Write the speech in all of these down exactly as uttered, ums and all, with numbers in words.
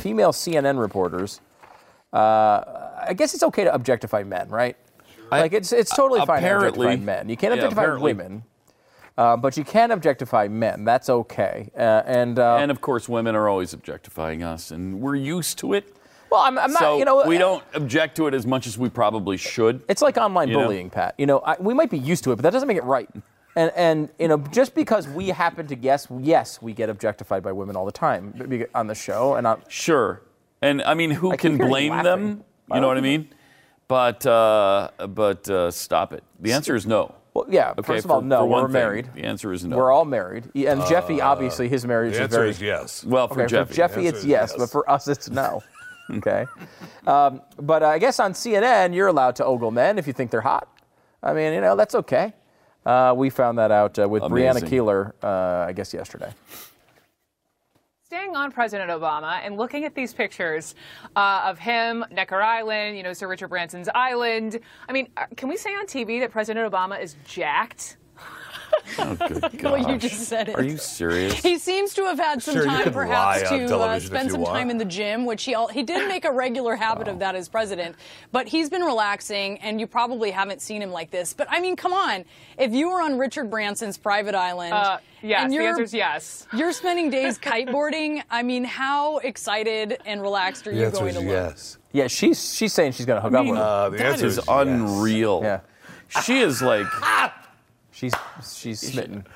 Female C N N reporters, uh, I guess it's okay to objectify men, right? Sure. Like, it's it's totally uh, fine to objectify men. You can't objectify yeah, women, uh, but you can objectify men. That's okay. Uh, and, uh, and, of course, women are always objectifying us, and we're used to it. Well, I'm, I'm not, so you know... we don't object to it as much as we probably should. It's like online bullying, know? Pat. You know, I, we might be used to it, but that doesn't make it right. And, and, you know, just because we happen to guess, yes, we get objectified by women all the time on the show. And on Sure. And, I mean, who I can blame them? You know what I mean? But uh, but uh, stop it. The answer is no. Well, yeah, okay, first of all, for, no, for we're thing, married. The answer is no. We're all married. And uh, Jeffy, obviously, his marriage is very... The answer is yes. Well, for okay, Jeffy. For Jeffy, it's yes, yes, but for us, it's no. Okay. Um, but uh, I guess on C N N, you're allowed to ogle men if you think they're hot. I mean, you know, that's okay. Uh, we found that out uh, with Amazing. Brianna Keeler, uh, I guess, yesterday. Staying on President Obama and looking at these pictures uh, of him, Necker Island, you know, Sir Richard Branson's island. I mean, can we say on T V that President Obama is jacked? Oh, good gosh. Well, you just said it. Are you serious? He seems to have had some sure, time, perhaps, to uh, spend some want. time in the gym, which he all, he did make a regular habit oh. of that as president. But he's been relaxing, and you probably haven't seen him like this. But, I mean, come on. If you were on Richard Branson's private island... Uh, yes, and you're, the answer's yes. You're spending days kiteboarding. I mean, how excited and relaxed are the you going to yes. look? Yes. Yeah, she's, she's saying she's going to hook I mean, up with him. Uh, the answer is yes. unreal. Yeah. She is like... She's she's smitten.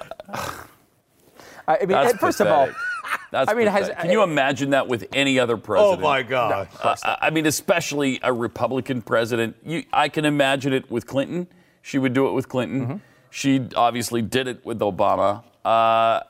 I mean, That's first pathetic. of all, That's I mean, has, can you imagine that with any other president? Oh my God! No, uh, I mean, especially a Republican president. You, I can imagine it with Clinton. She would do it with Clinton. Mm-hmm. She obviously did it with Obama. Uh,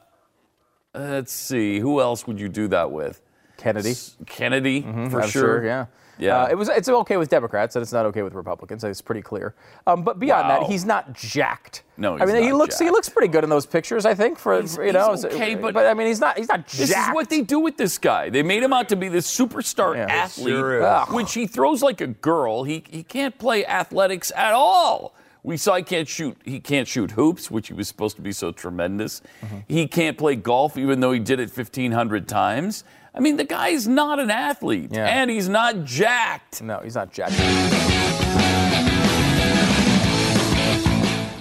let's see, who else would you do that with? Kennedy. S- Kennedy, mm-hmm, for I'm sure. sure. Yeah. Yeah, uh, it was. It's okay with Democrats, and it's not okay with Republicans. It's pretty clear. Um, but beyond wow. that, he's not jacked. No, he's I mean, not he looks. Jacked. He looks pretty good in those pictures. I think for he's, you know. He's okay, but, but I mean, he's not. He's not jacked. This is what they do with this guy. They made him out to be this superstar yeah, athlete, sure which he throws like a girl. He he can't play athletics at all. We saw he can't shoot. He can't shoot hoops, which he was supposed to be so tremendous. Mm-hmm. He can't play golf, even though he did it fifteen hundred times. I mean, the guy's not an athlete, yeah. and he's not jacked. No, he's not jacked.